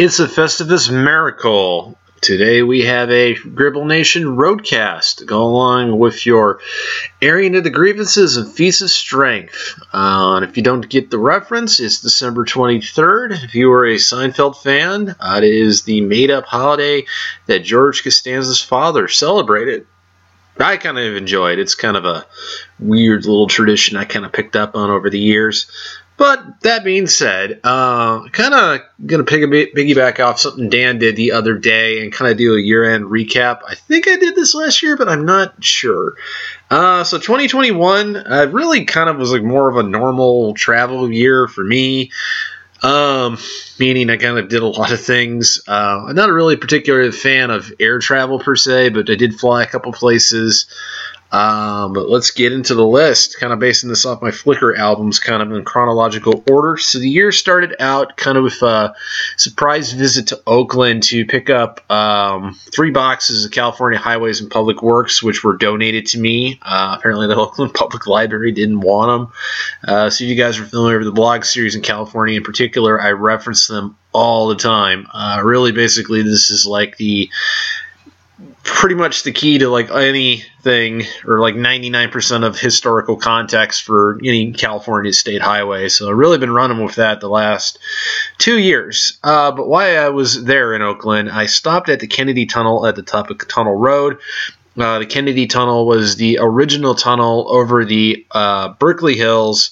It's a Festivus miracle. Today we have a Gribble Nation roadcast to go along with your airing of the grievances and feats of strength. And if you don't get the reference, it's December 23rd. If you are a Seinfeld fan, it is the made-up holiday that George Costanza's father celebrated. I kind of enjoy it. It's kind of a weird little tradition I kind of picked up on over the years. But that being said, kind of going to piggyback off something Dan did the other day and kind of do a year-end recap. I think I did this last year, but I'm not sure. So 2021 really kind of was like more of a normal travel year for me, meaning I kind of did a lot of things. I'm not a really particular fan of air travel per se, but I did fly a couple places. But let's get into the list, kind of basing this off my Flickr albums kind of in chronological order. So the year started out kind of with a surprise visit to Oakland to pick up 3 boxes of California Highways and Public Works, which were donated to me. Apparently the Oakland Public Library didn't want them. So if you guys are familiar with the blog series in California in particular, I reference them all the time. Really basically this is like the pretty much the key to like anything or like 99% of historical context for any California state highway. So I've really been running with that the last 2 years. But while I was there in Oakland, I stopped at the Kennedy Tunnel at the top of Tunnel Road. The Kennedy Tunnel was the original tunnel over the Berkeley Hills,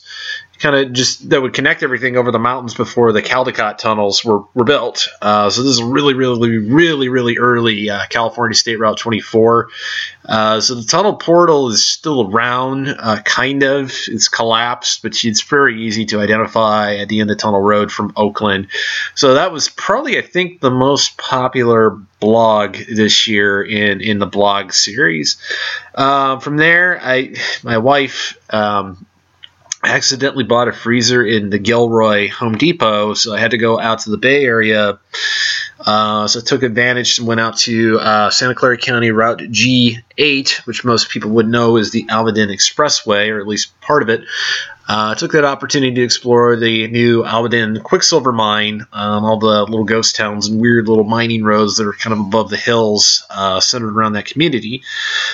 kind of just that would connect everything over the mountains before the Caldecott tunnels were built. So this is really early California State Route 24. So the tunnel portal is still around, kind of. It's collapsed, but it's very easy to identify at the end of Tunnel Road from Oakland. So that was probably, I think, the most popular blog this year in the blog series. From there, my wife accidentally bought a freezer in the Gilroy Home Depot, so I had to go out to the Bay Area. So I took advantage and went out to Santa Clara County Route G8, which most people would know is the Almaden Expressway, or at least part of it. I took that opportunity to explore the new Almaden Quicksilver Mine, all the little ghost towns and weird little mining roads that are kind of above the hills centered around that community.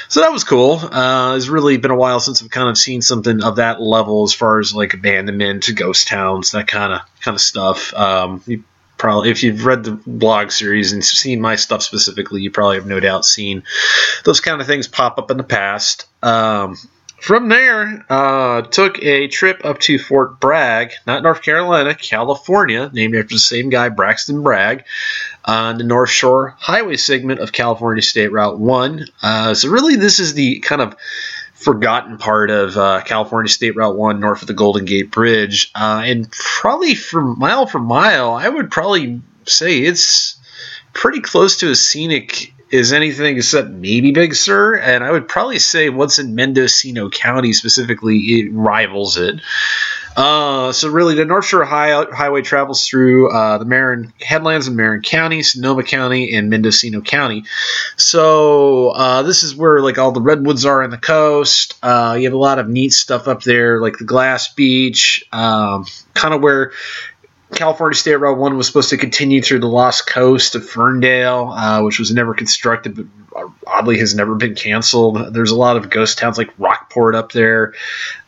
So that was cool. It's really been a while since I've kind of seen something of that level as far as like abandonment, ghost towns, that kind of stuff. Probably, if you've read the blog series and seen my stuff specifically, you probably have no doubt seen those kind of things pop up in the past. From there, took a trip up to Fort Bragg, not North Carolina, California, named after the same guy, Braxton Bragg, on the North Shore Highway segment of California State Route 1. So really this is the kind of forgotten part of California State Route 1 north of the Golden Gate Bridge. And probably for mile, I would probably say it's pretty close to as scenic as anything except maybe Big Sur. And I would probably say what's in Mendocino County specifically, it rivals it. So really the North Shore Highway travels through the Marin headlands in Marin County, Sonoma County, and Mendocino County. So this is where like all the redwoods are on the coast. You have a lot of neat stuff up there like the Glass Beach, kind of where California State Route 1 was supposed to continue through the Lost Coast of Ferndale, which was never constructed but oddly has never been canceled. There's a lot of ghost towns like Rockport up there.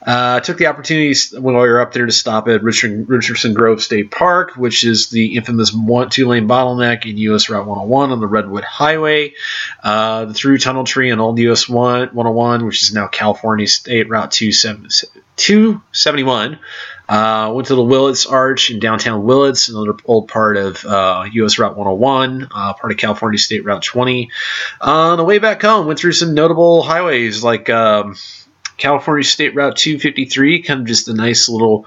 Took the opportunity when we were up there to stop at Richardson Grove State Park, which is the infamous 2-lane bottleneck in U.S. Route 101 on the Redwood Highway. The Through Tunnel Tree on Old U.S. 101, which is now California State Route 271. Went to the Willits Arch in downtown Willits, another old part of U.S. Route 101, part of California State Route 20. On the way back home, went through some notable highways like California State Route 253, kind of just a nice little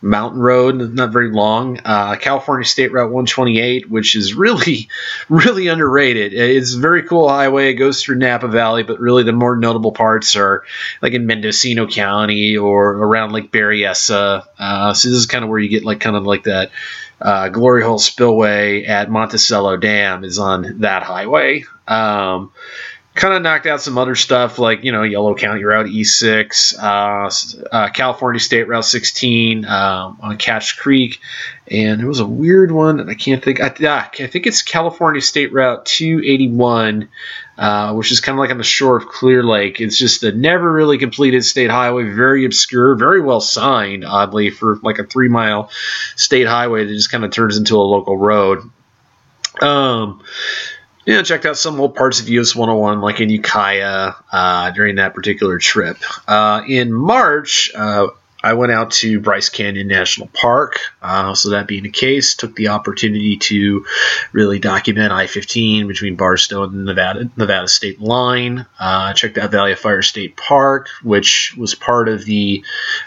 mountain road, not very long. California State Route 128, which is really underrated. It's a very cool highway. It goes through Napa Valley, but really the more notable parts are like in Mendocino County or around Lake Berryessa. So this is kind of where you get like kind of like that Glory Hole Spillway at Monticello Dam is on that highway. Kind of knocked out some other stuff like, Yellow County Route E6, California State Route 16 on Cache Creek. And there was a weird one, and I can't think. I think it's California State Route 281, which is kind of like on the shore of Clear Lake. It's just a never really completed state highway, very obscure, very well signed, oddly, for like a 3-mile state highway that just kind of turns into a local road. Yeah, checked out some old parts of US 101, like in Ukiah, during that particular trip. In March, I went out to Bryce Canyon National Park. So that being the case, took the opportunity to really document I-15 between Barstow and Nevada state line. Checked out Valley of Fire State Park, which was part of the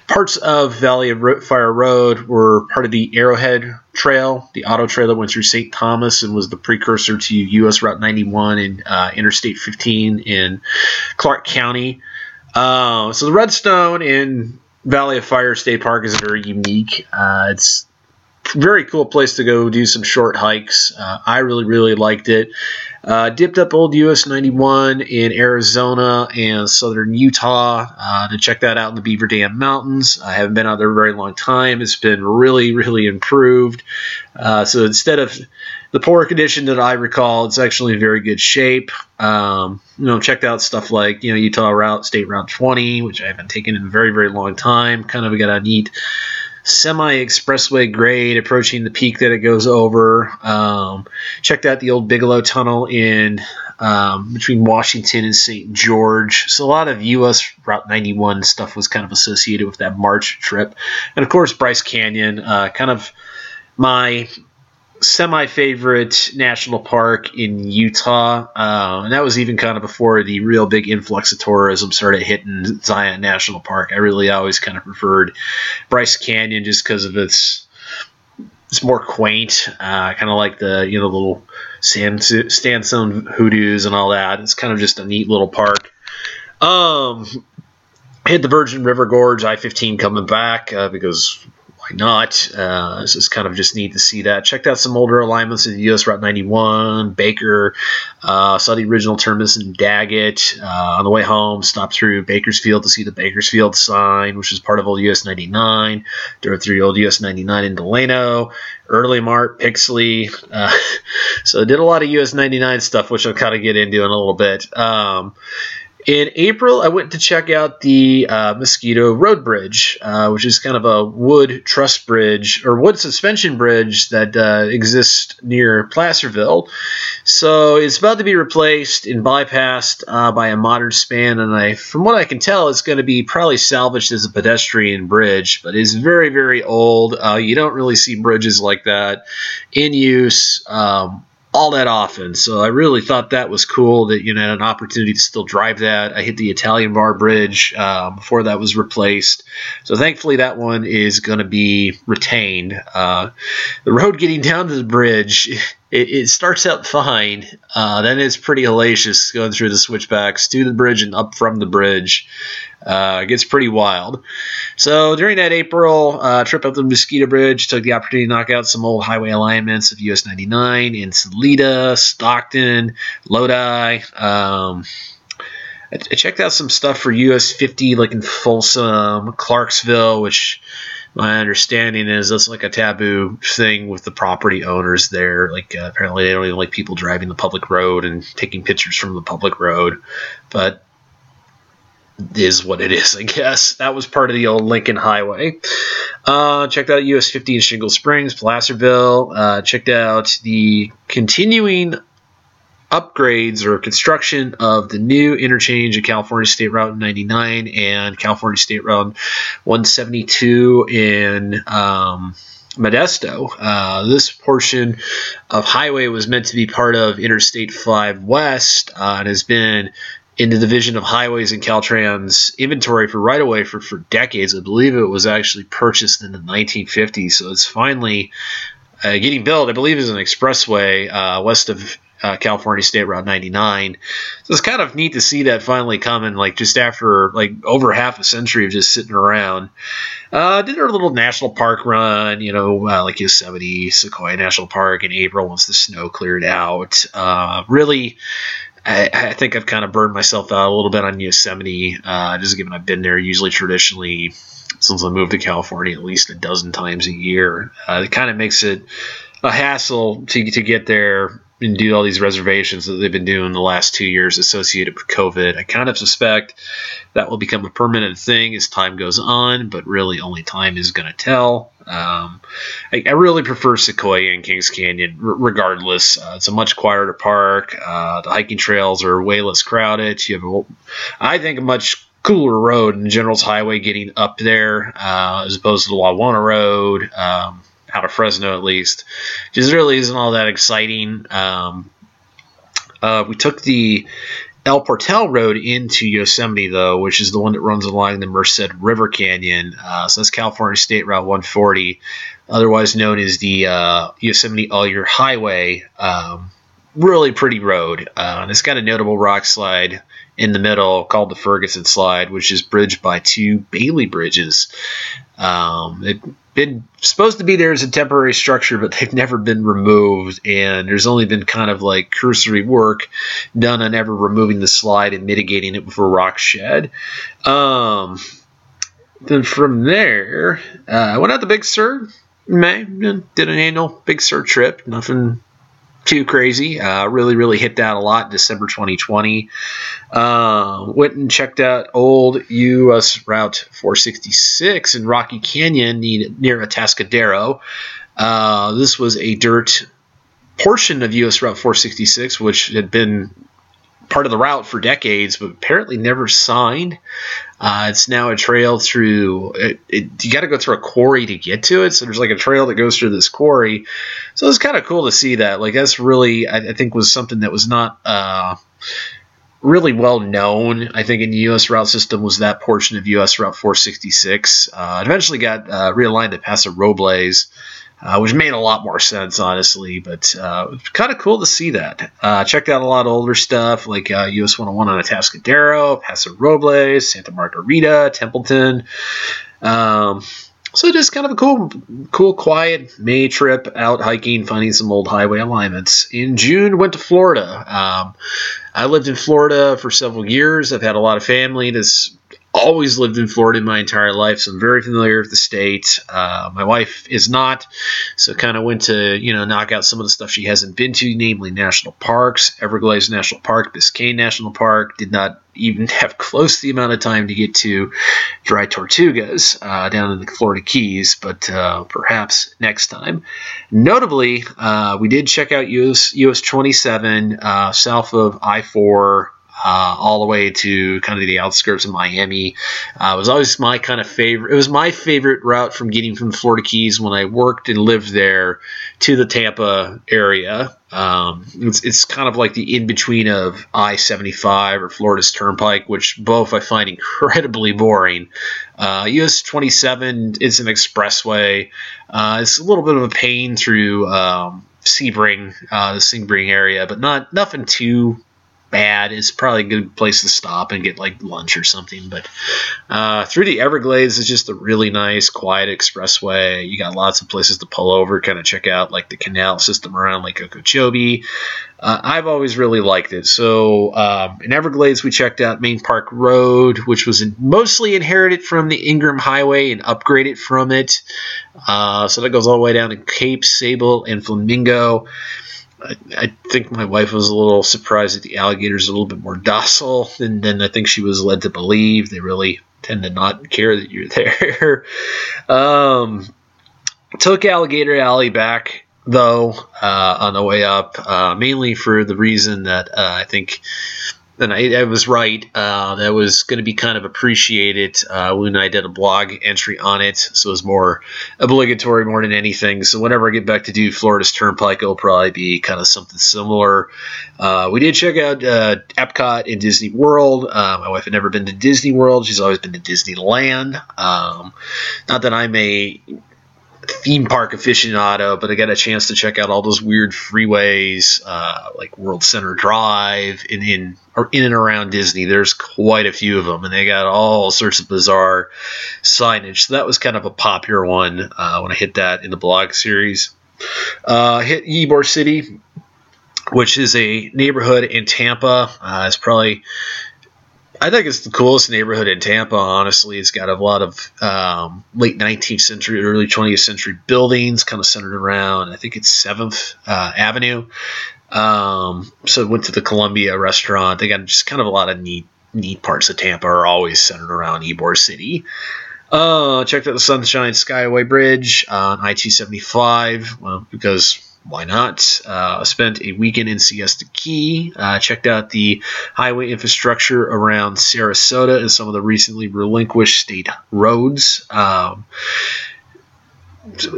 parts of Valley of Fire Road were part of the Arrowhead Trail, the auto trail that went through St. Thomas and was the precursor to U.S. Route 91 and Interstate 15 in Clark County. So the Redstone in Valley of Fire State Park is very unique. It's a very cool place to go do some short hikes. I really, really liked it. Dipped up old US 91 in Arizona and southern Utah to check that out in the Beaver Dam Mountains. I haven't been out there a very long time. It's been really, really improved. So instead of the poor condition that I recall, it's actually in very good shape. Checked out stuff like, Utah State Route 20, which I haven't taken in a very, very long time. Kind of got a neat semi-expressway grade approaching the peak that it goes over. Checked out the old Bigelow Tunnel in between Washington and St. George. So a lot of U.S. Route 91 stuff was kind of associated with that March trip. And, of course, Bryce Canyon, kind of my semi-favorite national park in Utah. And that was even kind of before the real big influx of tourism started hitting Zion National Park. I really always kind of preferred Bryce Canyon just because of it's more quaint. Kind of like the, little sandstone hoodoos and all that. It's kind of just a neat little park. Hit the Virgin River Gorge, I-15 coming back because why not? This is kind of just neat to see that. Checked out some older alignments of the U.S. Route 91, Baker, saw the original terminus in Daggett. On the way home, stopped through Bakersfield to see the Bakersfield sign, which was part of old U.S. 99. Drove through old U.S. 99 in Delano, Early Mart, Pixley. So I did a lot of U.S. 99 stuff, which I'll kind of get into in a little bit. In April, I went to check out the Mosquito Road Bridge, which is kind of a wood truss bridge or wood suspension bridge that exists near Placerville. So it's about to be replaced and bypassed by a modern span, and from what I can tell, it's going to be probably salvaged as a pedestrian bridge, but it's very, very old. You don't really see bridges like that in use all that often. So I really thought that was cool that, I had an opportunity to still drive that. I hit the Italian Bar Bridge before that was replaced. So thankfully that one is going to be retained. The road getting down to the bridge, it starts out fine. Then it's pretty hellacious going through the switchbacks to the bridge and up from the bridge. It gets pretty wild. So during that April trip up the Mosquito Bridge, took the opportunity to knock out some old highway alignments of US 99 in Salida, Stockton, Lodi. I checked out some stuff for US 50, like in Folsom, Clarksville, which my understanding is that's like a taboo thing with the property owners there. Like apparently they don't even like people driving the public road and taking pictures from the public road. But is what it is, I guess. That was part of the old Lincoln Highway. Checked out US 50 in Shingle Springs, Placerville. Checked out the continuing upgrades or construction of the new interchange at California State Route 99 and California State Route 172 in Modesto. This portion of highway was meant to be part of Interstate 5 West and has been in the Division of Highways and Caltrans inventory for right-of-way for decades. I believe it was actually purchased in the 1950s, so it's finally getting built. I believe is an expressway west of California State Route 99. So it's kind of neat to see that finally coming, like just after like over half a century of just sitting around. Did our little national park run, like Yosemite, Sequoia National Park in April once the snow cleared out. Really I think I've kind of burned myself out a little bit on Yosemite, just given I've been there usually traditionally since I moved to California at least a dozen times a year. It kind of makes it a hassle to get there and do all these reservations that they've been doing the last 2 years associated with COVID. I kind of suspect that will become a permanent thing as time goes on, but really only time is going to tell. I really prefer Sequoia and Kings Canyon regardless. It's a much quieter park. The hiking trails are way less crowded. You have, I think, a much cooler road in General's Highway getting up there as opposed to the Lawona Road. Out of Fresno, at least, just really isn't all that exciting. We took the El Portal Road into Yosemite, though, which is the one that runs along the Merced River Canyon. So that's California State Route 140, otherwise known as the Yosemite All-Year Highway. Really pretty road. And it's got a notable rock slide in the middle called the Ferguson Slide, which is bridged by two Bailey bridges. It been supposed to be there as a temporary structure, but they've never been removed, and there's only been kind of like cursory work done on ever removing the slide and mitigating it with a rock shed. Then from there, I went out to Big Sur in May and did an annual Big Sur trip. Nothing too crazy. Really hit that a lot in December 2020. Went and checked out old U.S. Route 466 in Rocky Canyon near Atascadero. This was a dirt portion of U.S. Route 466, which had been part of the route for decades, but apparently never signed. It's now a trail through you got to go through a quarry to get to it. So there's like a trail that goes through this quarry. So it's kind of cool to see that. Like, that's really, I think, was something that was not really well known, I think, in the U.S. route system, was that portion of U.S. Route 466. It eventually got realigned to Paso Robles, which made a lot more sense, honestly, but it's kind of cool to see that. Checked out a lot of older stuff, like US 101 on Atascadero, Paso Robles, Santa Margarita, Templeton. So just kind of a cool, quiet May trip, out hiking, finding some old highway alignments. In June, went to Florida. I lived in Florida for several years. I've had a lot of family that's always lived in Florida my entire life, so I'm very familiar with the state. My wife is not, so kind of went to knock out some of the stuff she hasn't been to, namely national parks, Everglades National Park, Biscayne National Park. Did not even have close to the amount of time to get to Dry Tortugas down in the Florida Keys, but perhaps next time. Notably, we did check out US 27 south of I-4, all the way to kind of the outskirts of Miami. It was always my kind of favorite. It was my favorite route from getting from the Florida Keys when I worked and lived there to the Tampa area. It's kind of like the in-between of I-75 or Florida's Turnpike, which both I find incredibly boring. US 27 is an expressway. It's a little bit of a pain through Sebring, the Sebring area, but nothing too bad. It's probably a good place to stop and get like lunch or something, but through the Everglades is just a really nice quiet expressway. You got lots of places to pull over, kind of check out like the canal system around Lake Okeechobee. I've always really liked it. So in Everglades we checked out Main Park Road, which was mostly inherited from the Ingram Highway and upgraded from it, so that goes all the way down to Cape Sable and Flamingo. I think my wife was a little surprised that the alligators are a little bit more docile than I think she was led to believe. They really tend to not care that you're there. Took Alligator Alley back, though, on the way up, mainly for the reason that I think – and I was right. That was going to be kind of appreciated when I did a blog entry on it, so it was more obligatory more than anything. So whenever I get back to do Florida's Turnpike, it'll probably be kind of something similar. We did check out Epcot and Disney World. My wife had never been to Disney World. She's always been to Disneyland. Not that I'm a theme park aficionado, but I got a chance to check out all those weird freeways, like World Center Drive, and in and around Disney there's quite a few of them, and they got all sorts of bizarre signage, so that was kind of a popular one when I hit that in the blog series. Hit Ybor City. which is a neighborhood in Tampa. It's probably, I think it's the coolest neighborhood in Tampa, honestly. It's got a lot of late 19th century, early 20th century buildings kind of centered around, I think it's 7th Avenue. So went to the Columbia restaurant. They got just kind of a lot of neat parts of Tampa are always centered around Ybor City. Checked out the Sunshine Skyway Bridge on I-275, well, because why not? Spent a weekend in Siesta Key. Checked out the highway infrastructure around Sarasota and some of the recently relinquished state roads.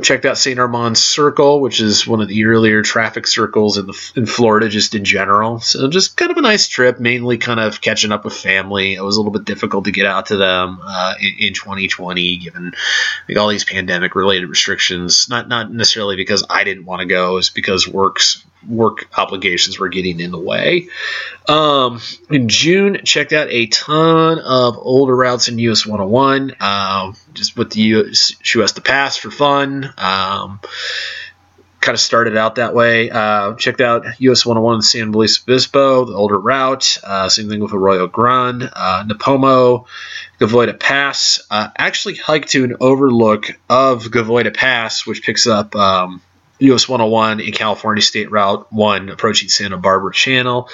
Checked out St. Armand Circle, which is one of the earlier traffic circles in Florida, just in general. So just kind of a nice trip, mainly kind of catching up with family. It was a little bit difficult to get out to them in 2020, given like all these pandemic-related restrictions. Not necessarily because I didn't want to go, it's because work obligations were getting in the way. In June, checked out a ton of older routes in US 101, just with the US to Pass for fun. Kind of started out that way. Checked out US 101 in San Luis Obispo, the older route. Same thing with Arroyo Grande, Napomo, Gavoyta Pass. Actually hiked to an overlook of Gavoyta Pass, which picks up US 101 and California State Route 1 approaching Santa Barbara Channel.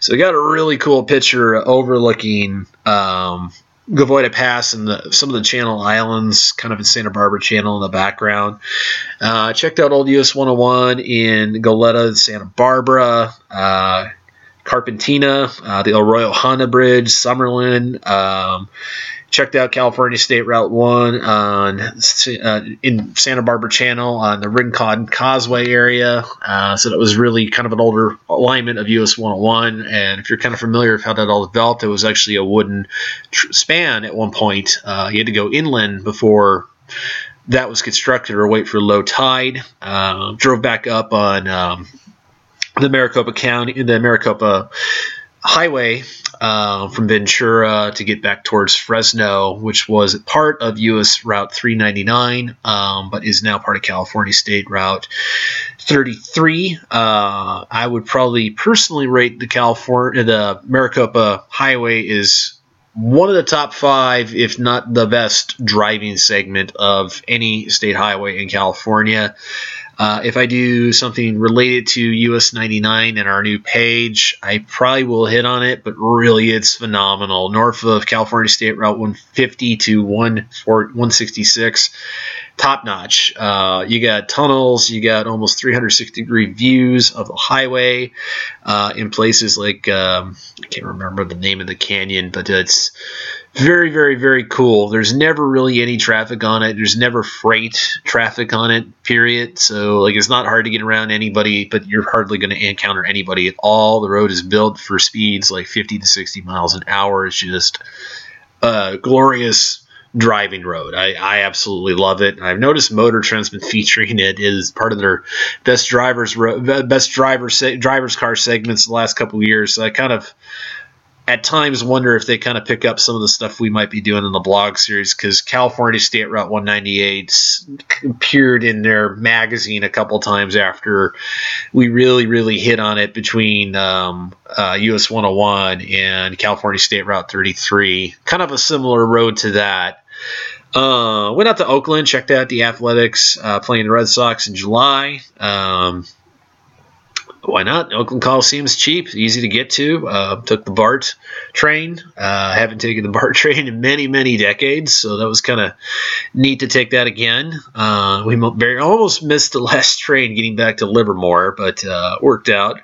So we got a really cool picture overlooking Gavoyta Pass and some of the Channel Islands kind of in Santa Barbara Channel in the background. Checked out old US 101 in Goleta, Santa Barbara, Carpentina, the Arroyo Honda Bridge, Summerlin. Checked out California State Route 1 in Santa Barbara Channel on the Rincon Causeway area. So that was really kind of an older alignment of US 101. And if you're kind of familiar with how that all developed, it was actually a wooden span at one point. You had to go inland before that was constructed or wait for low tide. Drove back up on the Maricopa Highway from Ventura to get back towards Fresno, which was part of U.S. Route 399, but is now part of California State Route 33. I would probably personally rate the Maricopa Highway is one of the top five, if not the best, driving segment of any state highway in California. If I do something related to US 99 and our new page, I probably will hit on it, but really it's phenomenal. North of California State Route 150 to 166, top-notch. You got tunnels, you got almost 360-degree views of the highway in places like, I can't remember the name of the canyon, but it's very, very, very cool. There's never really any traffic on it. There's never freight traffic on it, period. So, it's not hard to get around anybody, but you're hardly going to encounter anybody at all. The road is built for speeds like 50 to 60 miles an hour. It's just a glorious driving road. I absolutely love it. I've noticed Motor Trend's been featuring it as part of their best driver's car segments the last couple of years. So I kind of at times wonder if they kind of pick up some of the stuff we might be doing in the blog series, because California State Route 198 appeared in their magazine a couple times after we really, really hit on it between US 101 and California State Route 33. Kind of a similar road to that. Went out to Oakland, checked out the Athletics playing the Red Sox in July. Why not? Oakland Coliseum's cheap, easy to get to. Took the BART train. Haven't taken the BART train in many, many decades, so that was kind of neat to take that again. We almost missed the last train getting back to Livermore, but worked out.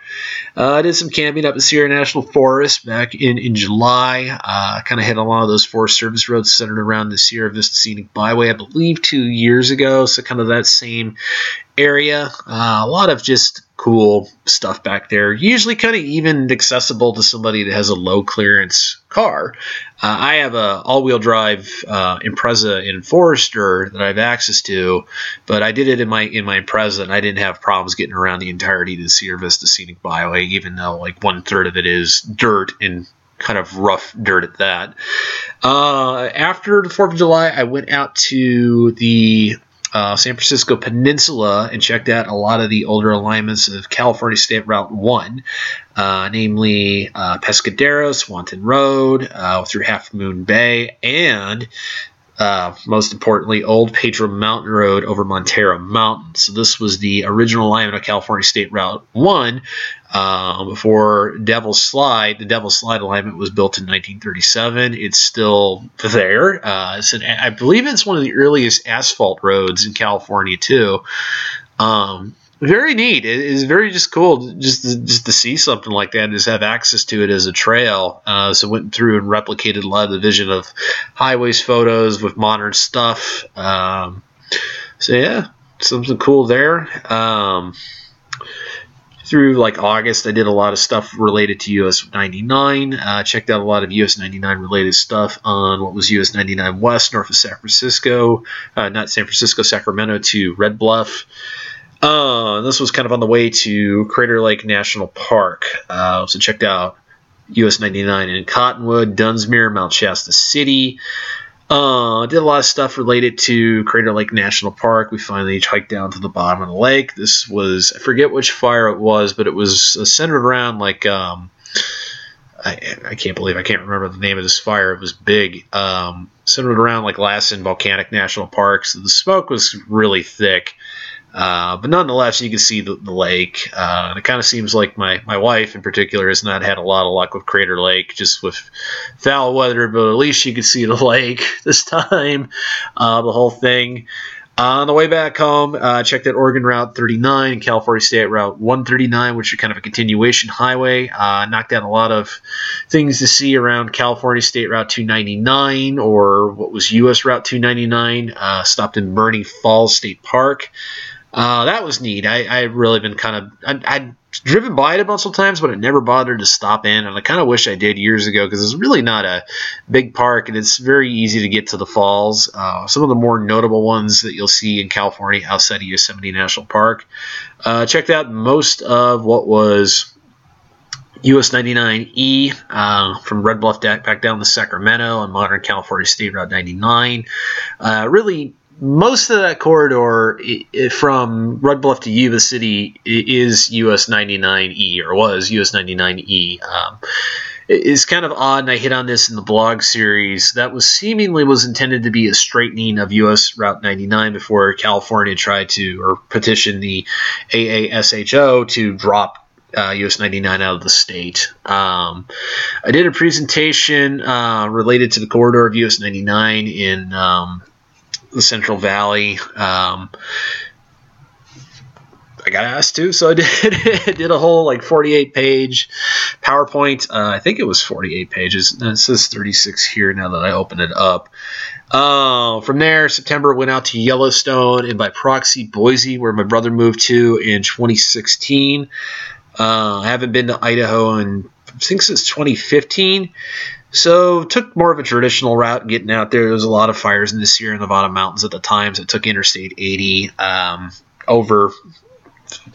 I did some camping up at Sierra National Forest back in July. Kind of hit a lot of those Forest Service roads centered around the Sierra Vista Scenic Byway, I believe 2 years ago, so kind of that same area. A lot of just cool stuff back there, usually kind of even accessible to somebody that has a low clearance car. I have a all-wheel drive Impreza in Forester that I have access to, but I did it in my Impreza, and I didn't have problems getting around the entirety of the Sierra Vista Scenic Byway, even though one-third of it is dirt and kind of rough dirt at that. After the 4th of July, I went out to the San Francisco Peninsula and checked out a lot of the older alignments of California State Route 1, namely Pescadero, Swanton Road, through Half Moon Bay, and most importantly, Old Pedro Mountain Road over Montero Mountain. So this was the original alignment of California State Route 1 before Devil's Slide. The Devil's Slide alignment was built in 1937. It's still there. I believe it's one of the earliest asphalt roads in California too. Very neat. It is very just cool just to see something like that and just have access to it as a trail. So went through and replicated a lot of the vision of highways photos with modern stuff. So yeah, something cool there. Through like August, I did a lot of stuff related to U.S. 99. Checked out a lot of U.S. 99 related stuff on what was U.S. 99 West, north of San Francisco, not San Francisco, Sacramento to Red Bluff. This was kind of on the way to Crater Lake National Park. So checked out US 99 in Cottonwood, Dunsmuir, Mount Shasta City. Did a lot of stuff related to Crater Lake National Park. We finally hiked down to the bottom of the lake. This was, I forget which fire it was, but it was centered around like, I can't remember the name of this fire. It was big. Centered around like Lassen Volcanic National Park. So the smoke was really thick. But nonetheless, you can see the lake. And it kind of seems like my wife in particular has not had a lot of luck with Crater Lake, just with foul weather, but at least you could see the lake this time, the whole thing. On the way back home, checked out Oregon Route 39, California State Route 139, which is kind of a continuation highway. Knocked out a lot of things to see around California State Route 299 or what was U.S. Route 299. Stopped in Marin Falls State Park. That was neat. I'd driven by it a bunch of times, but I never bothered to stop in, and I kind of wish I did years ago because it's really not a big park, and it's very easy to get to the falls. Some of the more notable ones that you'll see in California outside of Yosemite National Park. Checked out most of what was US 99E from Red Bluff back down to Sacramento on modern California State Route 99. Really, most of that corridor from Red Bluff to Yuba City is US 99E, or was US 99E. It's kind of odd, and I hit on this in the blog series, that was seemingly intended to be a straightening of US Route 99 before California tried to, or petitioned the AASHO to drop US 99 out of the state. I did a presentation related to the corridor of US 99 in the Central Valley. I got asked to, so I did. I did a whole 48-page PowerPoint. I think it was 48 pages. It says 36 here now that I open it up. From there, September went out to Yellowstone and by proxy Boise, where my brother moved to in 2016. I haven't been to Idaho in, I think, since 2015. So took more of a traditional route getting out there. There was a lot of fires in the Sierra Nevada mountains at the time, so it took Interstate 80 over.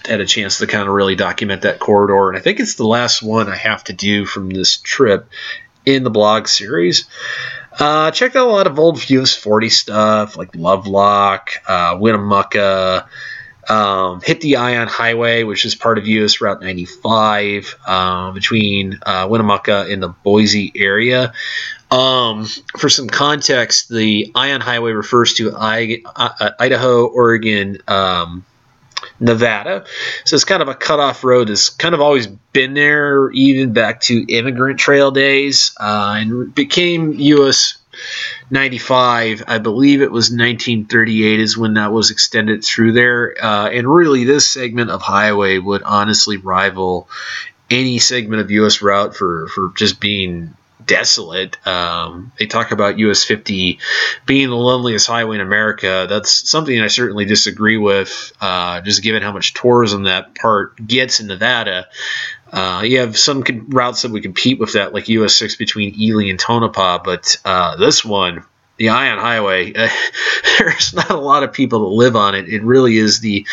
Had a chance to kind of really document that corridor, and I think it's the last one I have to do from this trip in the blog series. Checked out a lot of old US 40 stuff, like Lovelock, Winnemucca. Hit the Ion Highway, which is part of U.S. Route 95, between Winnemucca and the Boise area. For some context, the Ion Highway refers to Idaho, Oregon, Nevada. So it's kind of a cutoff road that's kind of always been there, even back to immigrant trail days, and became U.S. 95, I believe it was 1938 is when that was extended through there. And really, this segment of highway would honestly rival any segment of U.S. route for just being desolate. They talk about U.S. 50 being the loneliest highway in America. That's something I certainly disagree with, just given how much tourism that part gets in Nevada. You have some routes that would compete with that, like US 6 between Ely and Tonopah, but this one, the Ion Highway, there's not a lot of people that live on it. It really is the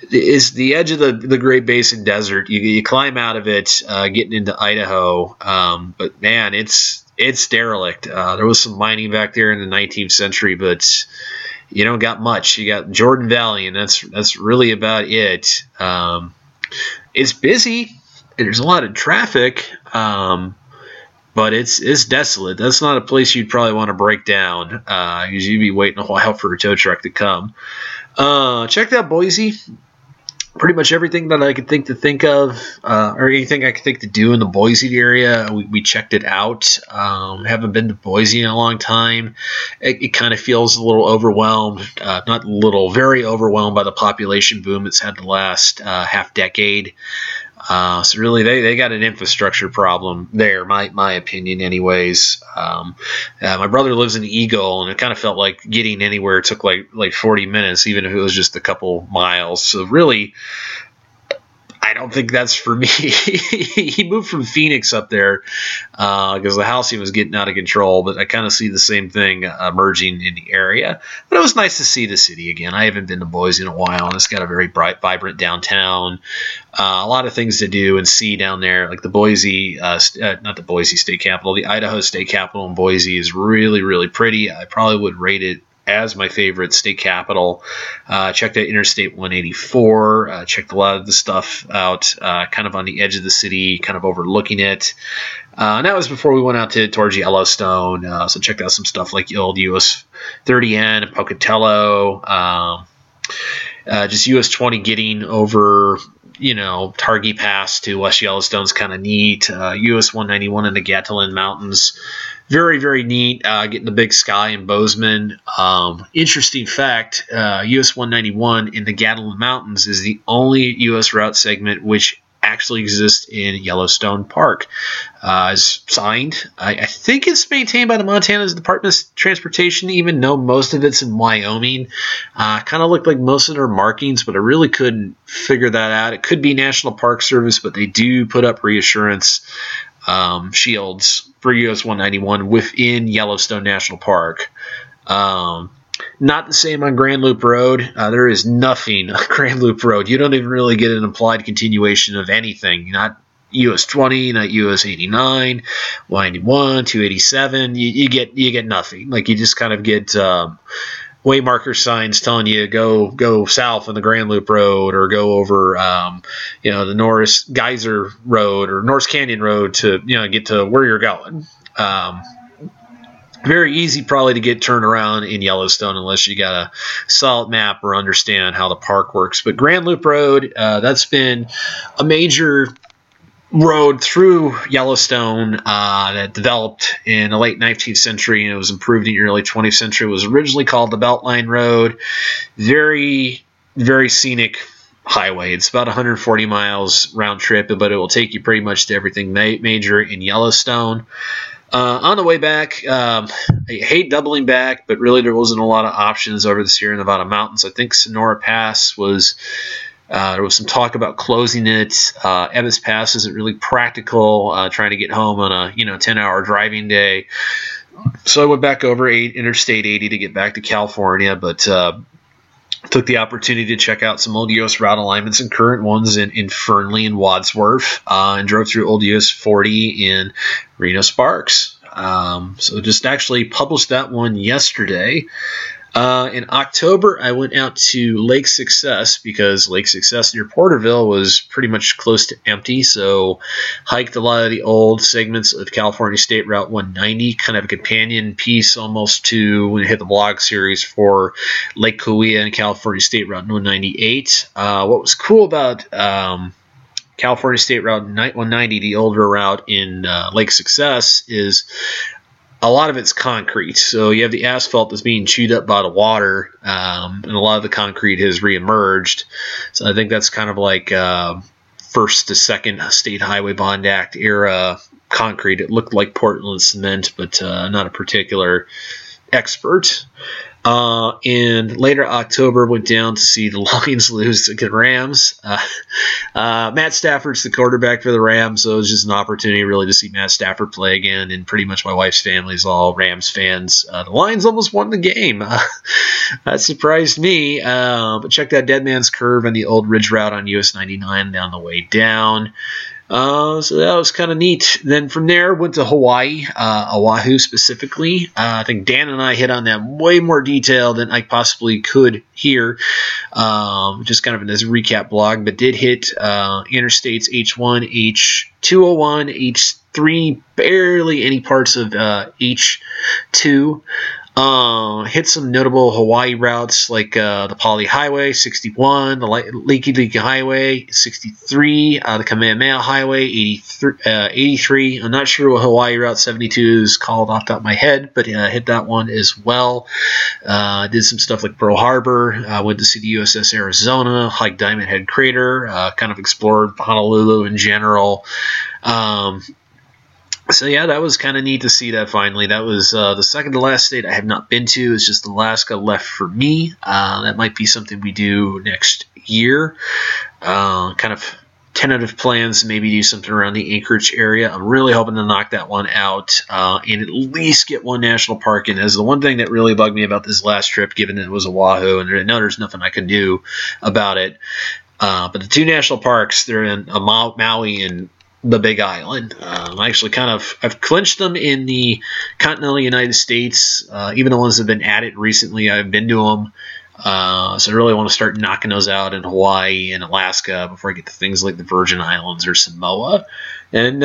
edge of the Great Basin Desert. You climb out of it, getting into Idaho, but man, it's derelict. There was some mining back there in the 19th century, but you don't got much. You got Jordan Valley, and that's really about it. It's busy. There's a lot of traffic, but it's desolate. That's not a place you'd probably want to break down because you'd be waiting a while for a tow truck to come. Check out Boise. Pretty much everything that I could think of, or anything I could think to do in the Boise area, we checked it out. Haven't been to Boise in a long time. It kind of feels a little overwhelmed, very overwhelmed by the population boom it's had the last half decade. So really, they got an infrastructure problem there, my opinion anyways. My brother lives in Eagle, and it kind of felt like getting anywhere took like 40 minutes, even if it was just a couple miles. So really, I don't think that's for me. He moved from Phoenix up there because the housing was getting out of control, but I kind of see the same thing emerging in the area. But it was nice to see the city again. I haven't been to Boise in a while, and it's got a very bright, vibrant downtown. A lot of things to do and see down there, like the Boise, not the Boise State Capitol, the Idaho State Capitol in Boise is really, really pretty. I probably would rate it as my favorite state capital. Checked out Interstate 184. Checked a lot of the stuff out, kind of on the edge of the city, kind of overlooking it. And that was before we went out towards Yellowstone. So checked out some stuff like old US 30N, Pocatello, just US 20 getting over, Targhee Pass to West Yellowstone's kind of neat. US 191 in the Gatlin Mountains. Very, very neat. Getting the big sky in Bozeman. Interesting fact, US 191 in the Gatlin Mountains is the only US route segment which actually exists in Yellowstone Park. It's signed. I think it's maintained by the Montana Department of Transportation, even though most of it's in Wyoming. Kind of looked like most of their markings, but I really couldn't figure that out. It could be National Park Service, but they do put up reassurance shields for US 191 within Yellowstone National Park. Not the same on Grand Loop Road. There is nothing on Grand Loop Road. You don't even really get an implied continuation of anything. Not US 20, not US 89, 191, 287. You get nothing. Like, you just kind of get waymarker signs telling you go south on the Grand Loop Road, or go over the Norris Geyser Road or Norris Canyon Road to get to where you're going. Very easy probably to get turned around in Yellowstone unless you got a solid map or understand how the park works. But Grand Loop Road, that's been a major road through Yellowstone that developed in the late 19th century, and it was improved in the early 20th century. It was originally called the Beltline Road. Very, very scenic highway. It's about 140 miles round trip, but it will take you pretty much to everything major in Yellowstone. On the way back, I hate doubling back, but really there wasn't a lot of options over the Sierra Nevada mountains. I think Sonora Pass was there was some talk about closing it. Ebbets Pass isn't really practical, trying to get home on a 10-hour driving day. So I went back over Interstate 80 to get back to California, but took the opportunity to check out some old U.S. route alignments and current ones in Fernley and Wadsworth, and drove through old U.S. 40 in Reno Sparks. So just actually published that one yesterday. In October, I went out to Lake Success because Lake Success near Porterville was pretty much close to empty. So hiked a lot of the old segments of California State Route 190, kind of a companion piece almost to when I hit the blog series for Lake Kauai and California State Route 198. What was cool about California State Route 190, the older route in Lake Success, is a lot of it's concrete, so you have the asphalt that's being chewed up by the water, and a lot of the concrete has reemerged. So I think that's kind of like first to second State Highway Bond Act era concrete. It looked like Portland cement, but not a particular expert. And later October, went down to see the Lions lose to the Rams. Matt Stafford's the quarterback for the Rams, so it was just an opportunity really to see Matt Stafford play again, and pretty much my wife's family is all Rams fans. The Lions almost won the game. That surprised me, but check that Dead Man's Curve and the old Ridge Route on US 99 down the way down. So that was kind of neat. Then from there, went to Hawaii, Oahu specifically. I think Dan and I hit on that way more detail than I possibly could here, just kind of in this recap blog, but did hit interstates H1, H201, H3, barely any parts of H2. Hit some notable Hawaii routes like the Pali Highway, 61, the Leaky Highway, 63, the Kamehameha Highway, 83. I'm not sure what Hawaii Route 72 is called off the top of my head, but hit that one as well. Did some stuff like Pearl Harbor, went to see the USS Arizona, hiked Diamond Head Crater, kind of explored Honolulu in general. So, yeah, that was kind of neat to see that finally. That was the second to last state I have not been to. It's just Alaska left for me. That might be something we do next year. Kind of tentative plans, maybe do something around the Anchorage area. I'm really hoping to knock that one out and at least get one national park in. That's the one thing that really bugged me about this last trip, given that it was Oahu, and I know there's nothing I can do about it. But the two national parks, they're in Maui and the Big Island. I've clinched them in the continental United States. Even the ones that have been at it recently, I've been to them. So I really want to start knocking those out in Hawaii and Alaska before I get to things like the Virgin Islands or Samoa. And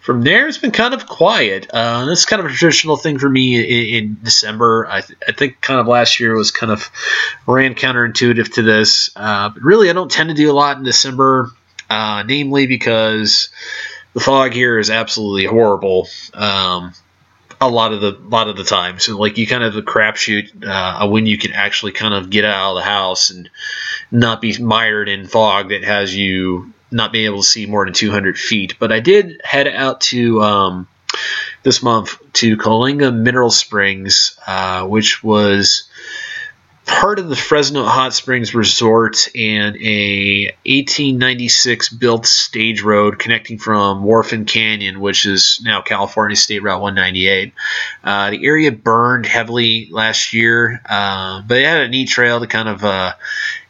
from there, it's been kind of quiet. This is kind of a traditional thing for me in December. I think kind of last year was kind of ran counterintuitive to this. But really, I don't tend to do a lot in December. Namely because the fog here is absolutely horrible a lot of the time. So like you kind of a crapshoot when you can actually kind of get out of the house and not be mired in fog that has you not being able to see more than 200 feet. But I did head out to this month to Kalinga Mineral Springs, which was part of the Fresno Hot Springs Resort and a 1896 built stage road connecting from Wharfen Canyon, which is now California State Route 198. The area burned heavily last year, but it had a neat trail to kind of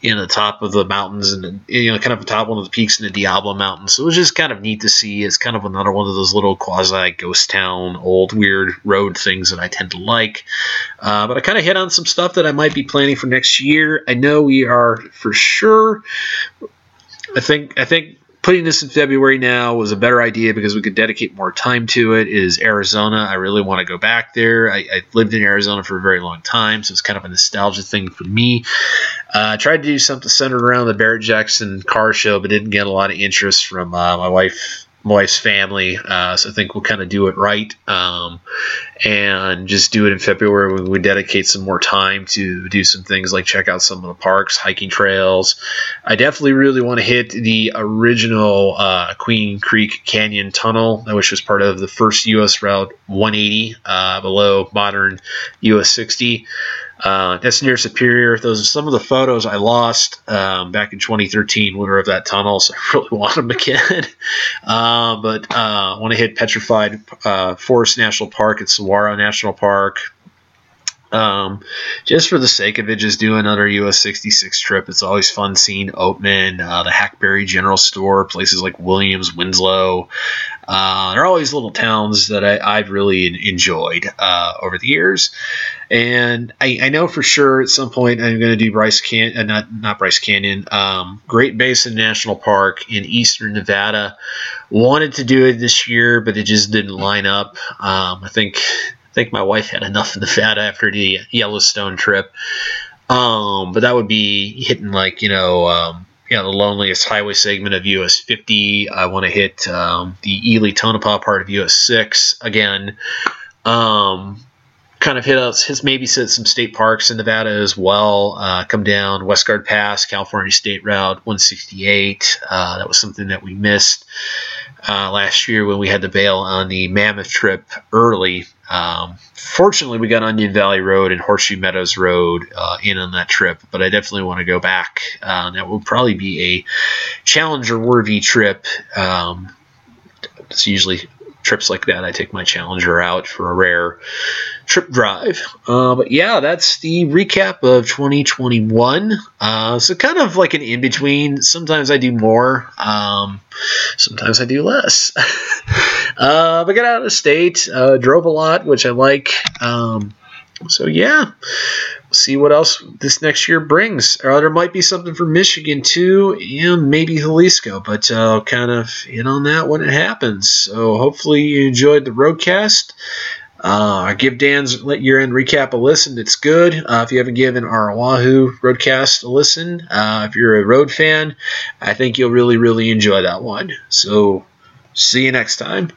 in the top of the mountains and kind of the top one of the peaks in the Diablo Mountains. So it was just kind of neat to see. It's kind of another one of those little quasi ghost town, old weird road things that I tend to like. But I kind of hit on some stuff that I might be planning for next year. I know we are for sure. I think putting this in February now was a better idea because we could dedicate more time to it. Is Arizona. I really want to go back there. I lived in Arizona for a very long time, so it's kind of a nostalgia thing for me. I tried to do something centered around the Barrett-Jackson car show, but didn't get a lot of interest from my wife's family, so I think we'll kind of do it right and just do it in February when we dedicate some more time to do some things like check out some of the parks, hiking trails. I definitely really want to hit the original Queen Creek Canyon Tunnel, which was part of the first U.S. Route 180 below modern U.S. 60. That's near Superior. Those are some of the photos I lost back in 2013 when we were of that tunnel, so I really want them again. But I want to hit Petrified Forest National Park at Saguaro National Park. Just for the sake of it, just do another US 66 trip. It's always fun seeing Oatman, the Hackberry General Store, places like Williams, Winslow. They're always little towns that I've really enjoyed over the years. And I know for sure at some point I'm going to do Great Basin National Park in eastern Nevada. Wanted to do it this year, but it just didn't line up. I think my wife had enough in Nevada after the Yellowstone trip. But that would be hitting like, the loneliest highway segment of US 50. I want to hit the Ely Tonopah part of US 6 again. Kind of hit some state parks in Nevada as well. Come down Westguard Pass, California State Route 168. That was something that we missed last year when we had to bail on the Mammoth trip early. Fortunately, we got Onion Valley Road and Horseshoe Meadows Road in on that trip, but I definitely want to go back. That will probably be a Challenger-worthy trip. It's usually trips like that, I take my Challenger out for a rare trip drive. But yeah, that's the recap of 2021. So kind of like an in-between. Sometimes I do more. Sometimes I do less. But got out of state, drove a lot, which I like. So yeah, we'll see what else this next year brings. Or there might be something from Michigan too, and maybe Jalisco, but I'll kind of hit on that when it happens. So hopefully you enjoyed the roadcast. Give Dan's year-end recap a listen. It's good. If you haven't given our Oahu roadcast a listen, if you're a road fan, I think you'll really, really enjoy that one. So see you next time.